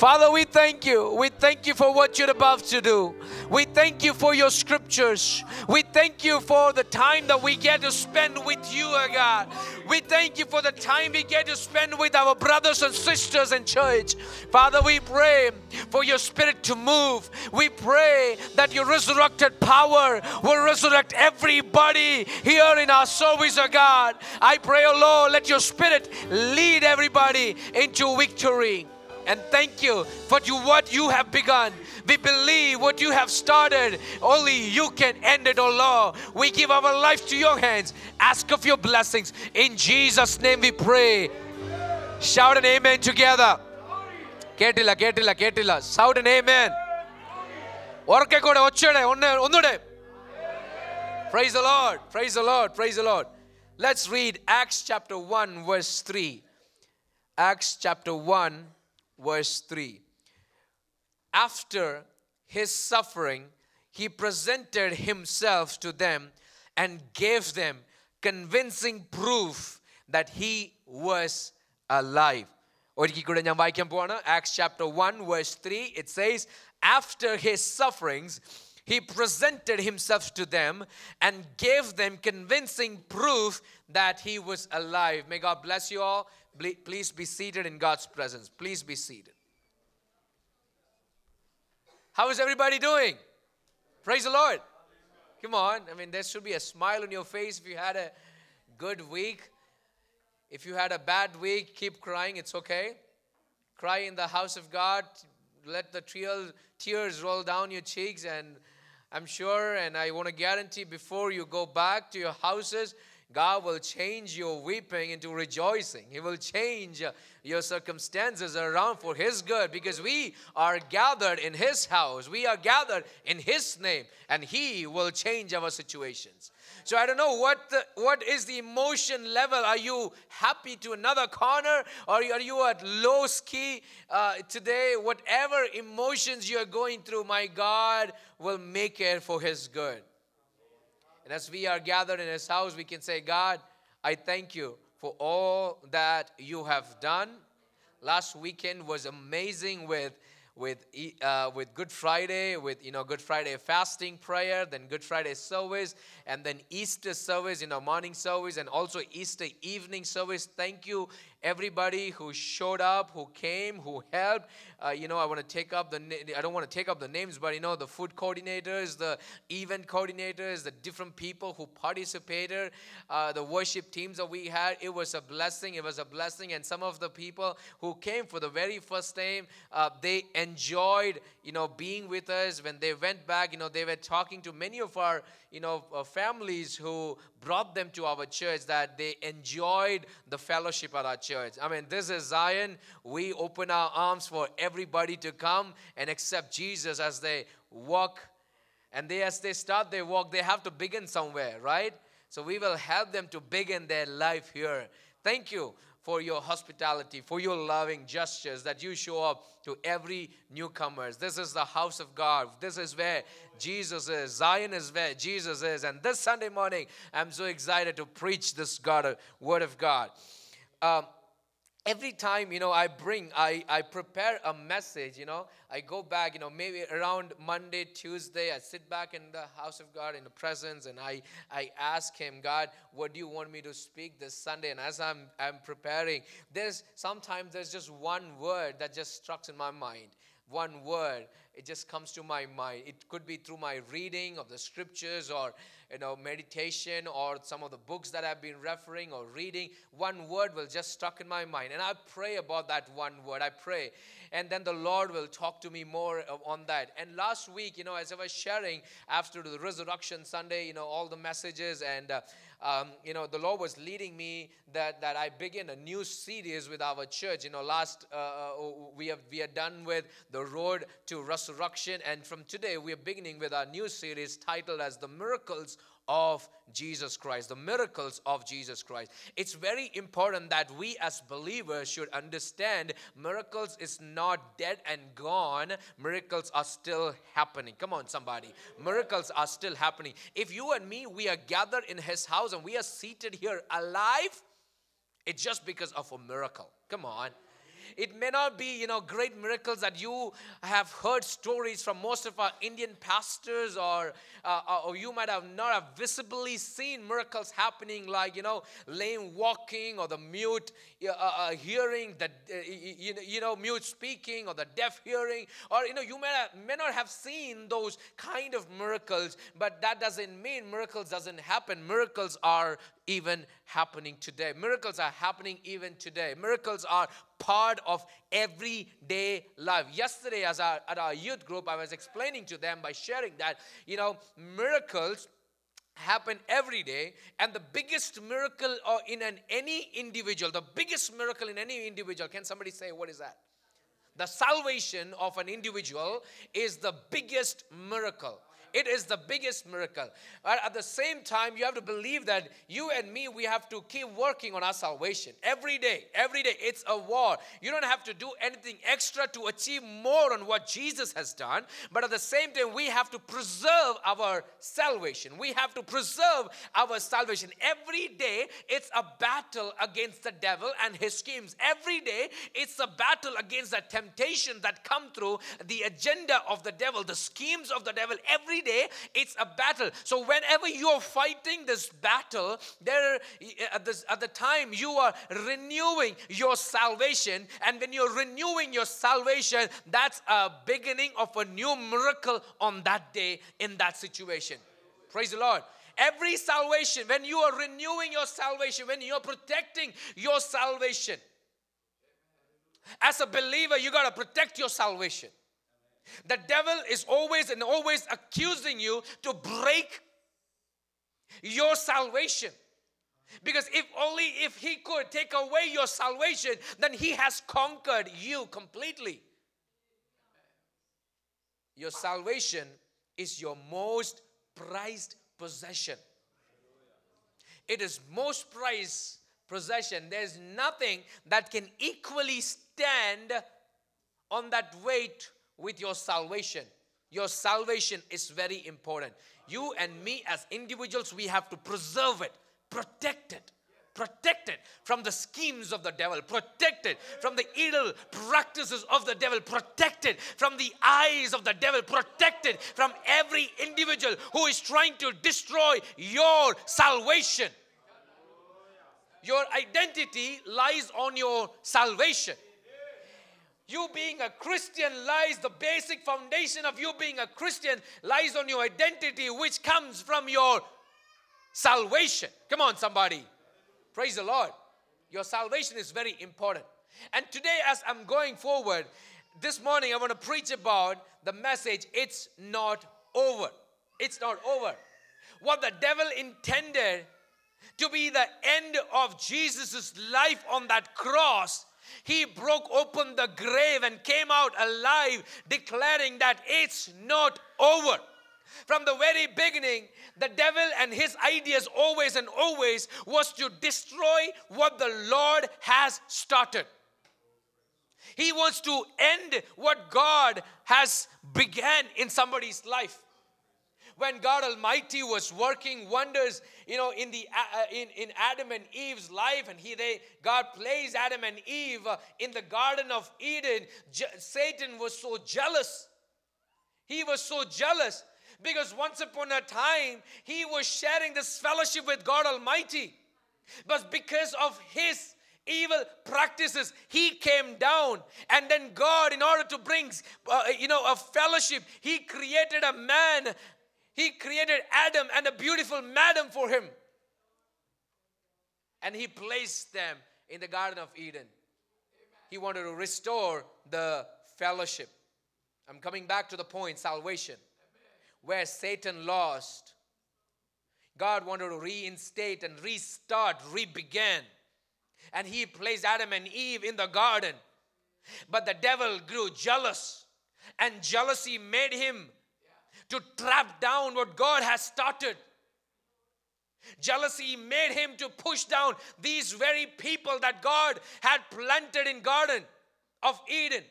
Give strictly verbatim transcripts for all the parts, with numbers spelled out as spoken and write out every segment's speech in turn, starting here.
Father, we thank you. We thank you for what you're about to do. We thank you for your scriptures. We thank you for the time that we get to spend with you, oh God. We thank you for the time we get to spend with our brothers and sisters in church. Father, we pray for your spirit to move. We pray that your resurrected power will resurrect everybody here in our service, oh God. I pray, oh Lord, let your spirit lead everybody into victory. And thank you for you, what you have begun. We believe what you have started, only you can end it, oh Lord. We give our life to your hands. Ask of your blessings. In Jesus' name we pray. Shout an amen together. Ketilla, ketilla, ketilla. Shout an amen. Praise the Lord. Praise the Lord. Praise the Lord. Let's read Acts chapter one verse three. Acts chapter one verse three. After his suffering, he presented himself to them and gave them convincing proof that he was alive. Acts chapter one verse three, it says, after his sufferings, he presented himself to them and gave them convincing proof that he was alive. May God bless you all. Please be seated in God's presence. Please be seated. How is everybody doing? Praise the Lord. Come on. I mean, there should be a smile on your face if you had a good week. If you had a bad week, keep crying. It's okay. Cry in the house of God. Let the tears roll down your cheeks. And I'm sure, and I want to guarantee, before you go back to your houses, God will change your weeping into rejoicing. He will change your circumstances around for His good, because we are gathered in His house. We are gathered in His name, and He will change our situations. So I don't know what the, what is the emotion level. Are you happy to another corner, or are you at low ski uh, today? Whatever emotions you are going through, my God will make it for His good. And as we are gathered in His house, we can say, God, I thank you for all that you have done. Last weekend was amazing with with uh, with Good Friday, with you know Good Friday fasting prayer, then Good Friday service, and then Easter service, you know morning service, and also Easter evening service. Thank you, everybody who showed up, who came, who helped. Uh, you know, I want to take up the. Na- I don't want to take up the names, but you know, the food coordinators, the event coordinators, the different people who participated, uh, the worship teams that we had. It was a blessing. It was a blessing, and some of the people who came for the very first time, uh, they enjoyed, you know, being with us. When they went back, you know, they were talking to many of our, you know, uh, families who brought them to our church, that they enjoyed the fellowship at our church. I mean, this is Zion. We open our arms for everybody to come and accept Jesus as they walk. And they, as they start their walk, they have to begin somewhere, right? So we will help them to begin their life here. Thank you for your hospitality, for your loving gestures that you show up to every newcomers. This is the house of God. This is where Jesus is. Zion is where Jesus is. And this Sunday morning, I'm so excited to preach this God, word of God. Um, Every time, you know, I bring, I, I prepare a message, you know, I go back, you know, maybe around Monday, Tuesday, I sit back in the house of God, in the presence, and I, I ask Him, God, what do you want me to speak this Sunday? And as I'm, I'm preparing, there's, sometimes there's just one word that just struck in my mind. One word, it just comes to my mind. It could be through my reading of the scriptures, or you know meditation, or some of the books that I've been referring or reading. One word will just stuck in my mind, and I pray about that one word. I pray, and then the Lord will talk to me more on that. And last week, you know, as I was sharing after the Resurrection Sunday, you know, all the messages, and uh, um, you know, the Lord was leading me that that I begin a new series with our church. You know, last uh, we have we are done with the The road to resurrection, and from today we are beginning with our new series titled as the miracles of Jesus Christ. The miracles of Jesus Christ. It's very important that we as believers should understand miracles is not dead and gone. Miracles are still happening. Come on, somebody. Miracles are still happening. If you and me, we are gathered in His house and we are seated here alive, it's just because of a miracle. Come on. It may not be, you know, great miracles that you have heard stories from most of our Indian pastors, or uh, or you might have not have visibly seen miracles happening, like, you know, lame walking, or the mute uh, uh, hearing, that uh, you, you know, mute speaking, or the deaf hearing, or, you know, you may have, may not have seen those kind of miracles, but that doesn't mean miracles doesn't happen. Miracles are even happening today. Miracles are happening even today. Miracles are part of everyday life. Yesterday, as our, at our youth group, I was explaining to them by sharing that, you know, miracles happen every day, and the biggest miracle or in an any individual, the biggest miracle in any individual, can somebody say what is that? The salvation of an individual is the biggest miracle. It is the biggest miracle. At the same time, you have to believe that you and me, we have to keep working on our salvation. Every day, every day, it's a war. You don't have to do anything extra to achieve more on what Jesus has done. But at the same time, we have to preserve our salvation. We have to preserve our salvation. Every day, it's a battle against the devil and his schemes. Every day, it's a battle against the temptation that come through, the agenda of the devil, the schemes of the devil. Every day it's a battle. So whenever you're fighting this battle, there at, this, at the time you are renewing your salvation, and when you're renewing your salvation, that's a beginning of a new miracle on that day, in that situation. Praise the Lord. Every salvation, when you are renewing your salvation, when you're protecting your salvation, as a believer, you got to protect your salvation. The devil is always and always accusing you to break your salvation. Because if only if he could take away your salvation, then he has conquered you completely. Your salvation is your most prized possession. It is most prized possession. There's nothing that can equally stand on that weight with your salvation. Your salvation is very important. You and me as individuals, we have to preserve it, protect it, protect it from the schemes of the devil, protect it from the evil practices of the devil, protect it from the eyes of the devil, protect it from every individual who is trying to destroy your salvation. Your identity lies on your salvation. You being a Christian lies, the basic foundation of you being a Christian lies on your identity, which comes from your salvation. Come on, somebody. Praise the Lord. Your salvation is very important. And today, as I'm going forward, this morning I want to preach about the message, it's not over. It's not over. What the devil intended to be the end of Jesus' life on that cross, he broke open the grave and came out alive, declaring that it's not over. From the very beginning, the devil and his ideas always and always was to destroy what the Lord has started. He wants to end what God has began in somebody's life. When God Almighty was working wonders, you know, in the uh, in, in Adam and Eve's life, and he they God placed Adam and Eve uh, in the Garden of Eden, Je- Satan was so jealous. He was so jealous because once upon a time he was sharing this fellowship with God Almighty, but because of his evil practices, he came down. And then God, in order to bring uh, you know a fellowship, he created a man. He created Adam and a beautiful madam for him. And he placed them in the Garden of Eden. He wanted to restore the fellowship. I'm coming back to the point, salvation. Where Satan lost, God wanted to reinstate and restart, re-begin. And he placed Adam and Eve in the garden. But the devil grew jealous. And jealousy made him to trap down what God has started. Jealousy made him to push down these very people that God had planted in Garden of Eden.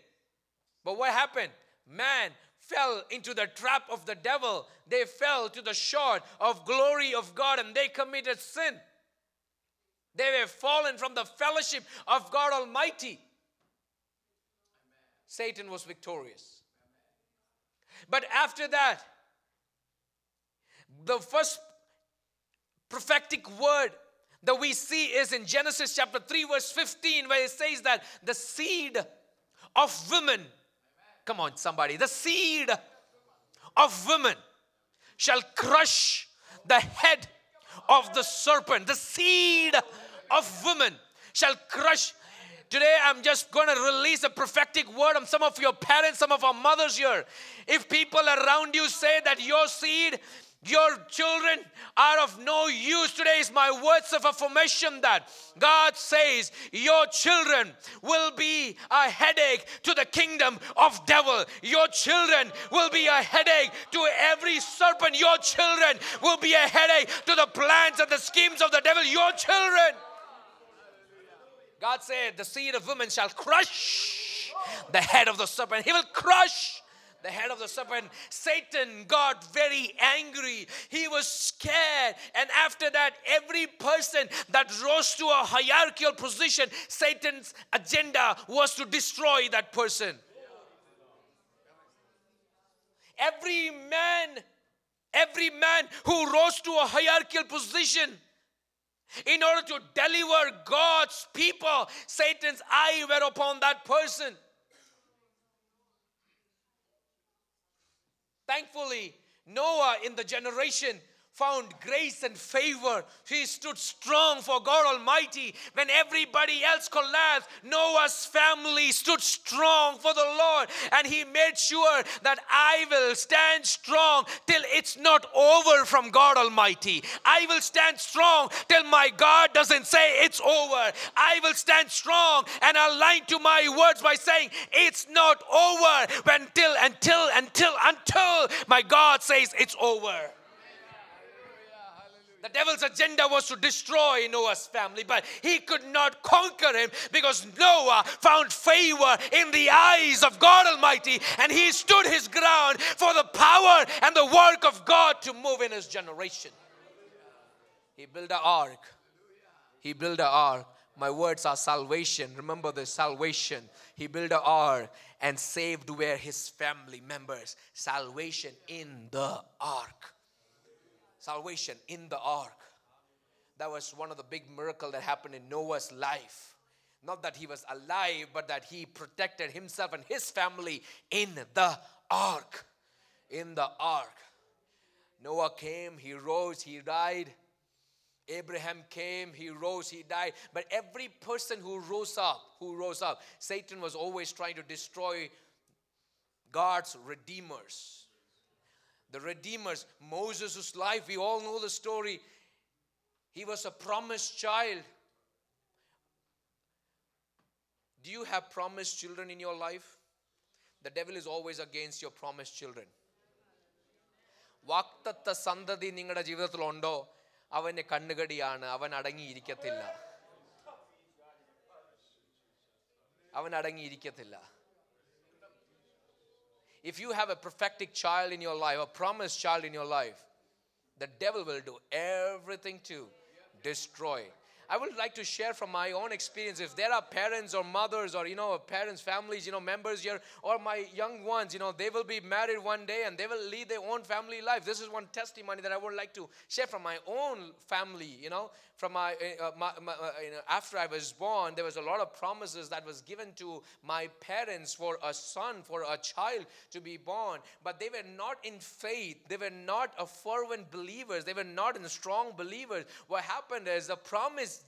But what happened? Man fell into the trap of the devil. They fell to the short of glory of God, and they committed sin. They were fallen from the fellowship of God Almighty. Satan was victorious. But after that, the first prophetic word that we see is in Genesis chapter three verse fifteen, where it says that the seed of women, come on somebody, the seed of women shall crush the head of the serpent. The seed of women shall crush. Today I'm just going to release a prophetic word on some of your parents, some of our mothers here. If people around you say that your seed, your children are of no use, today is my words of affirmation that God says your children will be a headache to the kingdom of devil. Your children will be a headache to every serpent. Your children will be a headache to the plans and the schemes of the devil. Your children. God said the seed of woman shall crush the head of the serpent. He will crush the head of the serpent. Satan got very angry. He was scared. And after that, every person that rose to a hierarchical position, Satan's agenda was to destroy that person. Every man, every man who rose to a hierarchical position, in order to deliver God's people, Satan's eye were upon that person. Thankfully, Noah in the generation found grace and favor. He stood strong for God Almighty. When everybody else collapsed, Noah's family stood strong for the Lord. And he made sure that I will stand strong till it's not over from God Almighty. I will stand strong till my God doesn't say it's over. I will stand strong and align to my words by saying it's not over until, until, until, until my God says it's over. The devil's agenda was to destroy Noah's family, but he could not conquer him because Noah found favor in the eyes of God Almighty, and he stood his ground for the power and the work of God to move in his generation. He built an ark. He built an ark. My words are salvation. Remember the salvation. He built an ark and saved where his family members. Salvation in the ark. Salvation in the ark. That was one of the big miracles that happened in Noah's life. Not that he was alive, but that he protected himself and his family in the ark. In the ark. Noah came, he rose, he died. Abraham came, he rose, he died. But every person who rose up, who rose up, Satan was always trying to destroy God's redeemers. The redeemers, Moses' life, we all know the story. He was a promised child. Do you have promised children in your life? The devil is always against your promised children. വാഗ്ദത്ത സന്തതി നിങ്ങളുടെ ജീവിതത്തിലുണ്ടോ? അവനെ കണ്ണുകടിയാണ്, അവൻ അടങ്ങിയിരിക്കത്തില്ല. അവൻ അടങ്ങിയിരിക്കത്തില്ല. If you have a prophetic child in your life, a promised child in your life, the devil will do everything to destroy. I would like to share from my own experience. If there are parents or mothers or, you know, parents, families, you know, members here, or my young ones, you know, they will be married one day and they will lead their own family life. This is one testimony that I would like to share from my own family, you know. From my, uh, my, my uh, you know, after I was born, there was a lot of promises that was given to my parents for a son, for a child to be born. But they were not in faith. They were not a fervent believers. They were not in strong believers. What happened is the promise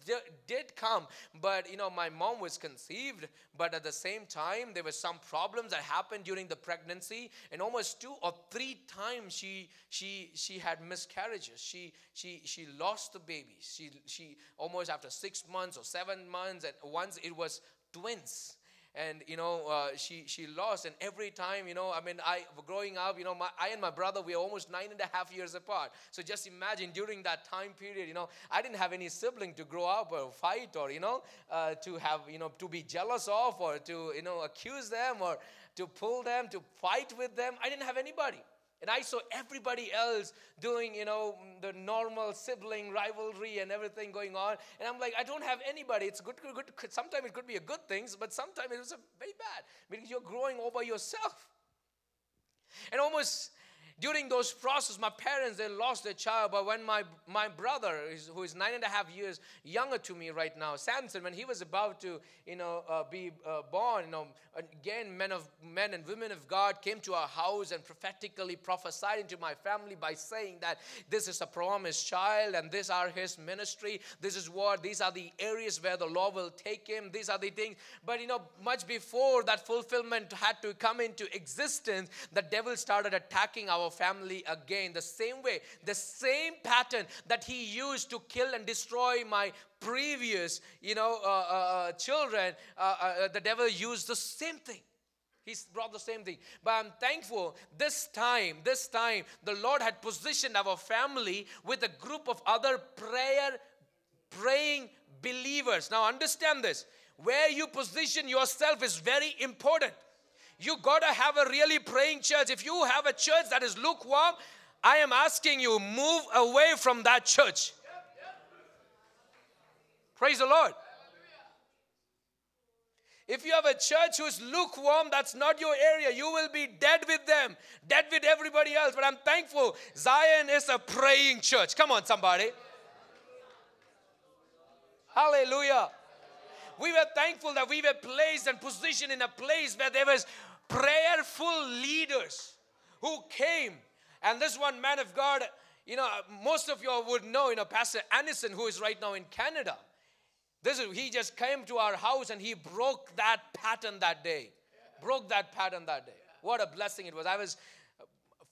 did come, but you know, my mom was conceived, but at the same time there were some problems that happened during the pregnancy, and almost two or three times she she she had miscarriages. She she she lost the baby. She she almost after six months or seven months, and once it was twins. And, you know, uh, she she lost. And every time, you know, I mean, I growing up, you know, my, I and my brother, we are almost nine and a half years apart. So just imagine during that time period, you know, I didn't have any sibling to grow up or fight or, you know, uh, to have, you know, to be jealous of or to, you know, accuse them or to pull them, to fight with them. I didn't have anybody. And I saw everybody else doing, you know, the normal sibling rivalry and everything going on. And I'm like, I don't have anybody. It's good, good, good. Sometimes it could be a good thing, but sometimes it was a very bad. Because you're growing all by yourself. And almost during those process, my parents, they lost their child. But when my, my brother, who is nine and a half years younger to me right now, Samson, when he was about to, you know, uh, be uh, born, you know, again, men of men and women of God came to our house and prophetically prophesied into my family by saying that this is a promised child and these are his ministry. This is what, these are the areas where the Lord will take him. These are the things. But, you know, much before that fulfillment had to come into existence, the devil started attacking our family again, the same way, the same pattern that he used to kill and destroy my previous, you know, uh, uh, children. Uh, uh, the devil used the same thing. He brought the same thing. But I'm thankful this time, this time, the Lord had positioned our family with a group of other prayer, praying believers. Now understand this. Where you position yourself is very important. You got to have a really praying church. If you have a church that is lukewarm, I am asking you, move away from that church. Yep, yep. Praise the Lord. Hallelujah. If you have a church who is lukewarm, that's not your area. You will be dead with them, dead with everybody else. But I'm thankful Zion is a praying church. Come on, somebody. Hallelujah. Hallelujah. We were thankful that we were placed and positioned in a place where there was prayerful leaders who came. And this one man of God, you know, most of you would know, you know, Pastor Anderson, who is right now in Canada. This is, he just came to our house and he broke that pattern that day. Yeah. Broke that pattern that day. Yeah. What a blessing it was. I was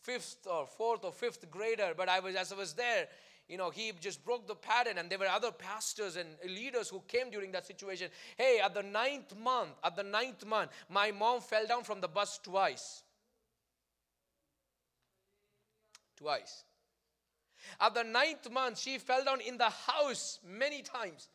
fifth or fourth or fifth grader, but I was as I was there, you know, he just broke the pattern. And there were other pastors and leaders who came during that situation. Hey, at the ninth month, at the ninth month, my mom fell down from the bus twice. Twice. At the ninth month, she fell down in the house many times.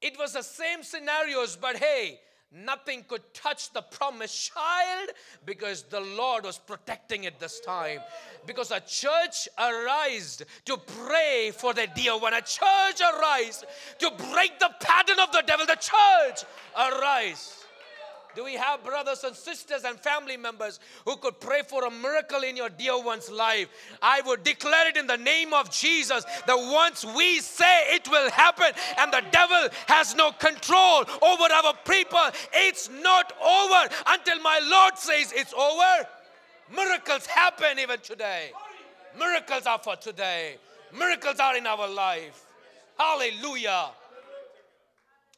It was the same scenarios, but hey, nothing could touch the promised child because the Lord was protecting it this time. Because a church arised to pray for the dear one. A church arised to break the pattern of the devil. The church arised. Do we have brothers and sisters and family members who could pray for a miracle in your dear one's life? I would declare it in the name of Jesus that once we say it will happen and the devil has no control over our people, it's not over until my Lord says it's over. Miracles happen even today. Miracles are for today. Miracles are in our life. Hallelujah.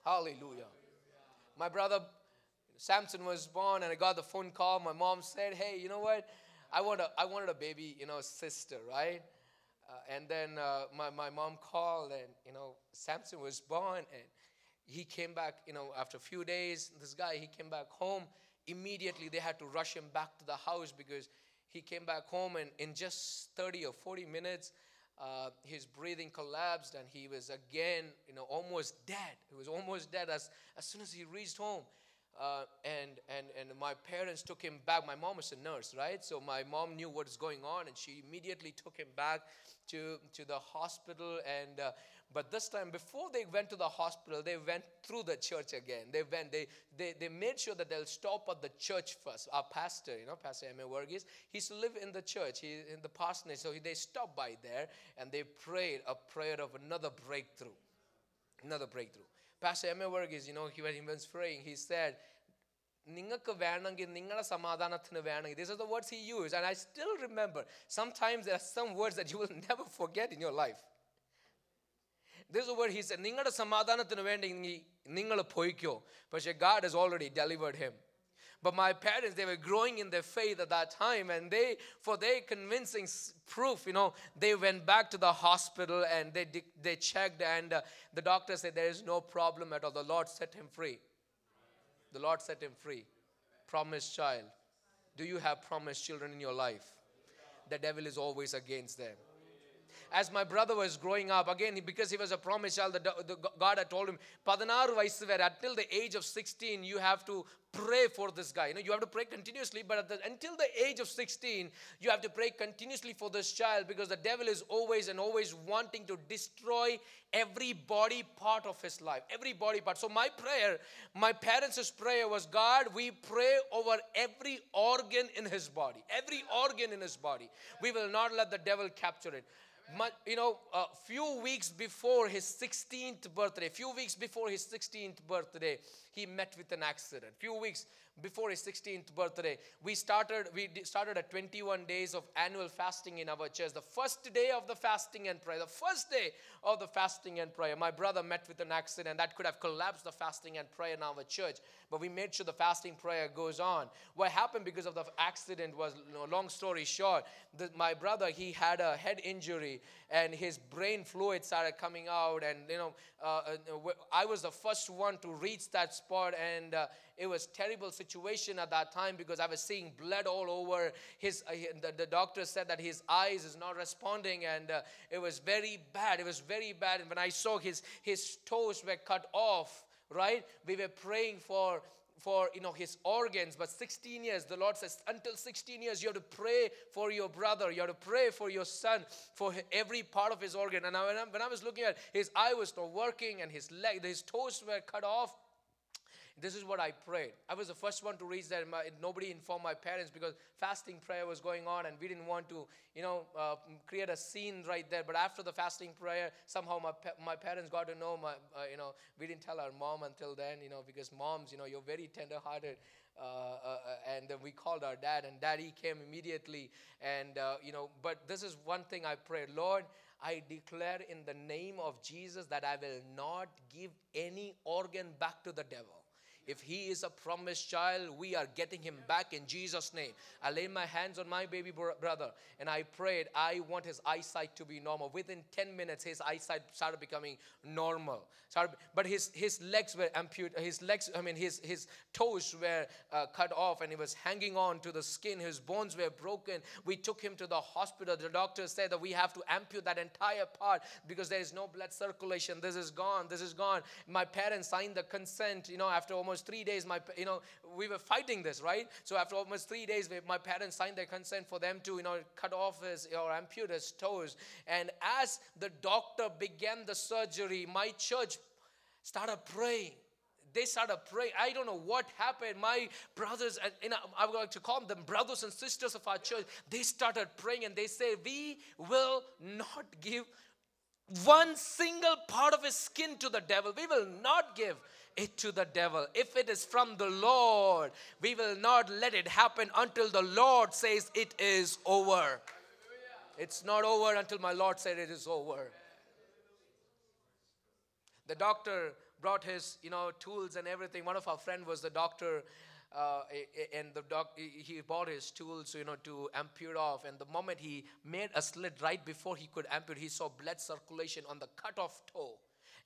Hallelujah. My brother Samson was born and I got the phone call. My mom said, hey, you know what? I want a, I wanted a baby, you know, sister, right? Uh, and then uh, my, my mom called and, you know, Samson was born and he came back, you know, after a few days, this guy, he came back home. Immediately they had to rush him back to the house because he came back home and in just thirty or forty minutes, uh, his breathing collapsed and he was again, you know, almost dead. He was almost dead as, as soon as he reached home. Uh, and, and, and my parents took him back. My mom was a nurse, right? So my mom knew what was going on, and she immediately took him back to, to the hospital. And uh, but this time, before they went to the hospital, they went through the church again. They went. They they, they made sure that they'll stop at the church first. Our pastor, you know, Pastor Emma Wargis, he used to live in the church, he in the parsonage. So they stopped by there, and they prayed a prayer of another breakthrough, another breakthrough. Pastor Emma Wargis, you know, he when he was praying, he said, these are the words he used. And I still remember, sometimes there are some words that you will never forget in your life. This is what he said, but God has already delivered him. But my parents, they were growing in their faith at that time. And they, for their convincing proof, you know, they went back to the hospital and they they checked. And uh, the doctor said, there is no problem at all. The Lord set him free. The Lord set him free. Promised child. Do you have promised children in your life? The devil is always against them. as my brother was growing up, again, because he was a promised child, the, the, God had told him, until the age of sixteen, you have to pray for this guy. You know, you have to pray continuously, but at the, until the age of sixteen, you have to pray continuously for this child, because the devil is always and always wanting to destroy every body part of his life, every body part. So my prayer, my parents' prayer was, God, we pray over every organ in his body, every organ in his body. We will not let the devil capture it. My, you know, a uh, few weeks before his sixteenth birthday, few weeks before his sixteenth birthday, he met with an accident. Few weeks before his sixteenth birthday, we started we started a twenty-one days of annual fasting in our church. The first day of the fasting and prayer, the first day of the fasting and prayer, my brother met with an accident that could have collapsed the fasting and prayer in our church. But we made sure the fasting prayer goes on. What happened because of the accident was, you know, long story short, the, my brother, he had a head injury. And his brain fluid started coming out, and you know, uh, I was the first one to reach that spot, and uh, it was a terrible situation at that time because I was seeing blood all over. His uh, the, the doctor said that his eyes is not responding, and uh, it was very bad. It was very bad. And when I saw his his toes were cut off, right? We were praying for. for, you know, his organs, but sixteen years, the Lord says, until sixteen years, you have to pray for your brother, you have to pray for your son, for every part of his organ. And when I, when I was looking at it, his eye was not working, and his leg, his toes were cut off. This is what I prayed. I was the first one to reach that. My, nobody informed my parents because fasting prayer was going on, and we didn't want to, you know, uh, create a scene right there. But after the fasting prayer, somehow my my parents got to know. My, uh, you know, we didn't tell our mom until then, you know, because moms, you know, you're very tender-hearted. Uh, uh, and then we called our dad, and daddy came immediately. And uh, you know, but this is one thing I prayed, Lord. I declare in the name of Jesus that I will not give any organ back to the devil. If he is a promised child, we are getting him back in Jesus' name. I laid my hands on my baby brother and I prayed, I want his eyesight to be normal. Within ten minutes, his eyesight started becoming normal. Started, but his his legs were amputated. His legs, I mean, his, his toes were uh, cut off, and he was hanging on to the skin. His bones were broken. We took him to the hospital. The doctor said that we have to amputate that entire part because there is no blood circulation. This is gone. This is gone. My parents signed the consent, you know, after almost three days, my you know, we were fighting this, right? So after almost three days, my parents signed their consent for them to, you know, cut off his or amputate his toes. And as the doctor began the surgery, my church started praying. They started praying. I don't know what happened. My brothers, and you know, I would like to call them brothers and sisters of our church, they started praying and they say, we will not give one single part of his skin to the devil. We will not give it to the devil. If it is from the Lord, we will not let it happen until the Lord says it is over. Hallelujah. It's not over until my Lord said it is over. Amen. The doctor brought his, you know, tools and everything. One of our friends was the doctor, uh, and the doc he bought his tools, you know, to amputate off. And the moment he made a slit right before he could amputate, he saw blood circulation on the cut off toe.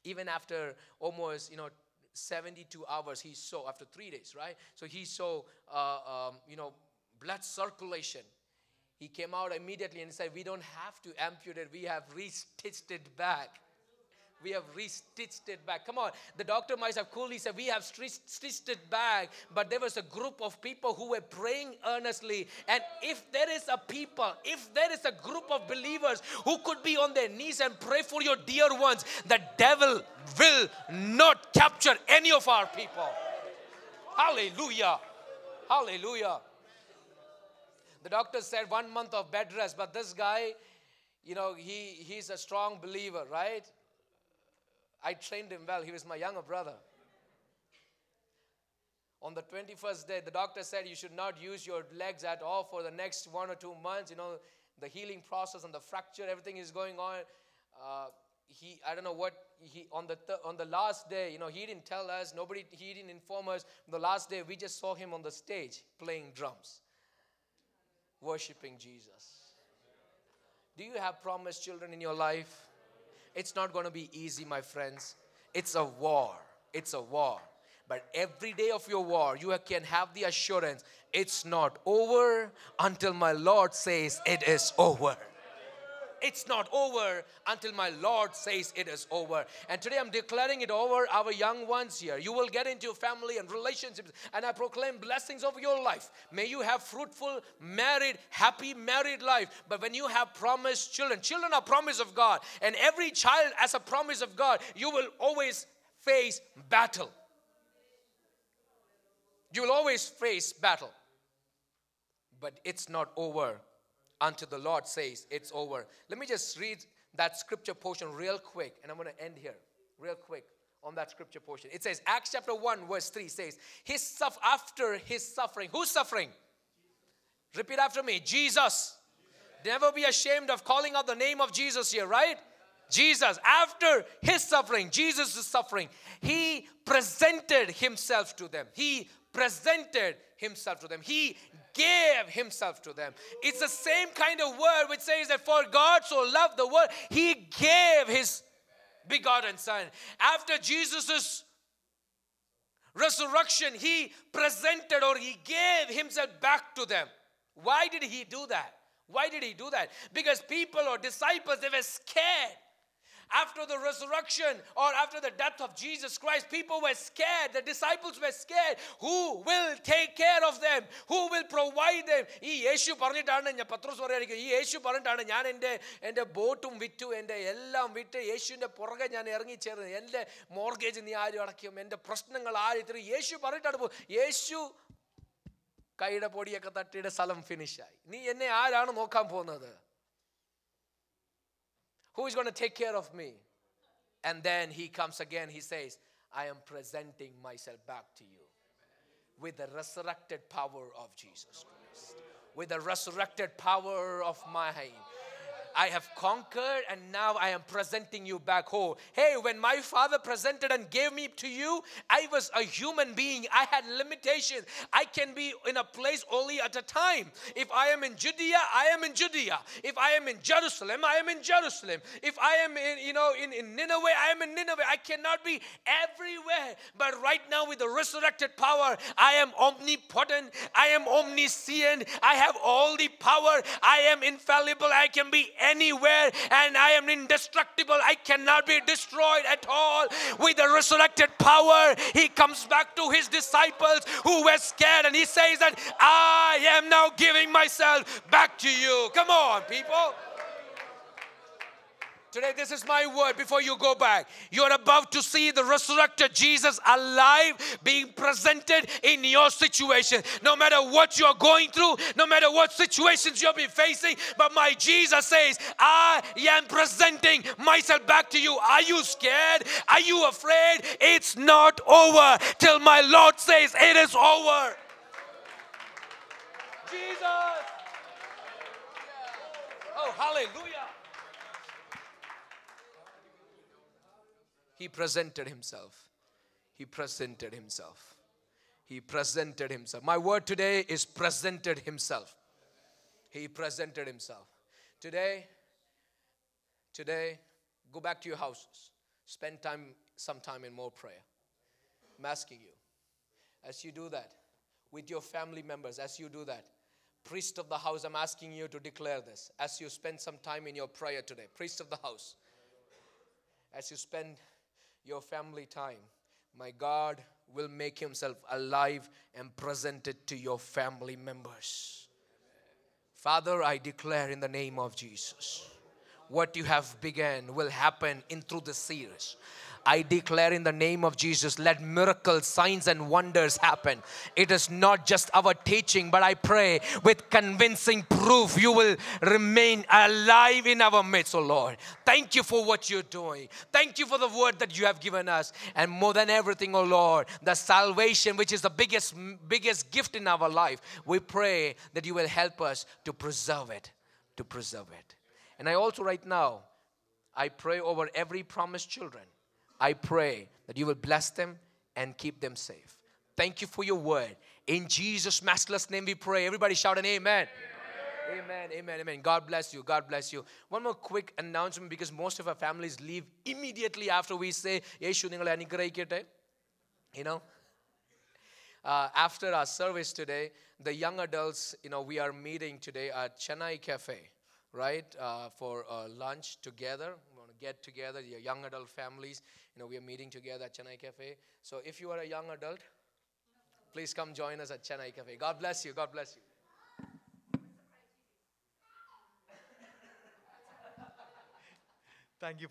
Even after almost, you know, seventy-two hours, he saw, after three days, right? So he saw, uh, um, you know, blood circulation. He came out immediately and said, we don't have to amputate. We have restitched it back. We have restitched it back. Come on. The doctor might have coolly said, we have stitched it back. But there was a group of people who were praying earnestly. And if there is a people, if there is a group of believers who could be on their knees and pray for your dear ones, the devil will not capture any of our people. Hallelujah. Hallelujah. The doctor said one month of bed rest. But this guy, you know, he he's a strong believer, right? I trained him well. He was my younger brother. On the twenty-first day, the doctor said you should not use your legs at all for the next one or two months. You know, the healing process and the fracture, everything is going on. Uh, he, I don't know what, he on the th- on the last day, you know, he didn't tell us. Nobody, he didn't inform us. The last day, we just saw him on the stage playing drums, worshiping Jesus. Do you have promised children in your life? It's not going to be easy, my friends. It's a war. It's a war. But every day of your war, you can have the assurance, it's not over until my Lord says it is over. It's not over until my Lord says it is over. And today I'm declaring it over our young ones here. You will get into family and relationships, and I proclaim blessings over your life. May you have fruitful, married, happy married life. But when you have promised children, children are promise of God. And every child as a promise of God, you will always face battle. You will always face battle. But it's not over until the Lord says it's over. Let me just read that scripture portion real quick. And I'm going to end here real quick on that scripture portion. It says, Acts chapter one verse three says, His suff- after his suffering. Who's suffering? Jesus. Repeat after me. Jesus. Jesus. Never be ashamed of calling out the name of Jesus here, right? Jesus, after his suffering, Jesus' suffering, he presented himself to them. He presented himself to them. He gave himself to them. It's the same kind of word which says that for God so loved the world, he gave his begotten son. After Jesus' resurrection, he presented or he gave himself back to them. Why did he do that? Why did he do that? Because people or disciples, they were scared. After the resurrection or after the death of Jesus Christ, people were scared. The disciples were scared. Who will take care of them? Who will provide them? Who is going to take care of me? And then he comes again. He says, I am presenting myself back to you with the resurrected power of Jesus Christ, with the resurrected power of mine. I have conquered and now I am presenting you back whole. Hey, when my father presented and gave me to you, I was a human being. I had limitations. I can be in a place only at a time. If I am in Judea, I am in Judea. If I am in Jerusalem, I am in Jerusalem. If I am in, you know, in, in Nineveh, I am in Nineveh. I cannot be everywhere. But right now with the resurrected power, I am omnipotent. I am omniscient. I have all the power. I am infallible. I can be anywhere, and I am indestructible. I cannot be destroyed at all. With the resurrected power, he comes back to his disciples who were scared, and he says that I am now giving myself back to you. Come on, people. Today, this is my word before you go back. You're about to see the resurrected Jesus alive being presented in your situation. No matter what you're going through, no matter what situations you'll be facing, but my Jesus says, I am presenting myself back to you. Are you scared? Are you afraid? It's not over till my Lord says it is over. Jesus! Oh, hallelujah! He presented himself. He presented himself. He presented himself. My word today is presented himself. He presented himself. Today, today, go back to your houses. Spend time, some time in more prayer. I'm asking you, as you do that, with your family members, as you do that, priest of the house, I'm asking you to declare this. As you spend some time in your prayer today, priest of the house, as you spend your family time, my God will make himself alive and presented to your family members. Father, I declare in the name of Jesus, what you have begun will happen in through the series. I declare in the name of Jesus, let miracles, signs, and wonders happen. It is not just our teaching, but I pray with convincing proof, you will remain alive in our midst, oh Lord. Thank you for what you're doing. Thank you for the word that you have given us. And more than everything, oh Lord, the salvation, which is the biggest, biggest gift in our life, we pray that you will help us to preserve it, to preserve it. And I also right now, I pray over every promised children. I pray that you will bless them and keep them safe. Thank you for your word. In Jesus' matchless name we pray. Everybody shout an amen. Amen. Amen, amen, amen. God bless you. God bless you. One more quick announcement because most of our families leave immediately after we say, Yeshu ningale anugrahikkatte. You know, uh, after our service today, the young adults, you know, we are meeting today at Chennai Cafe. right, uh, for uh, lunch together. We want to get together, your young adult families. You know, we are meeting together at Chennai Cafe. So if you are a young adult, please come join us at Chennai Cafe. God bless you. God bless you. Thank you, Father.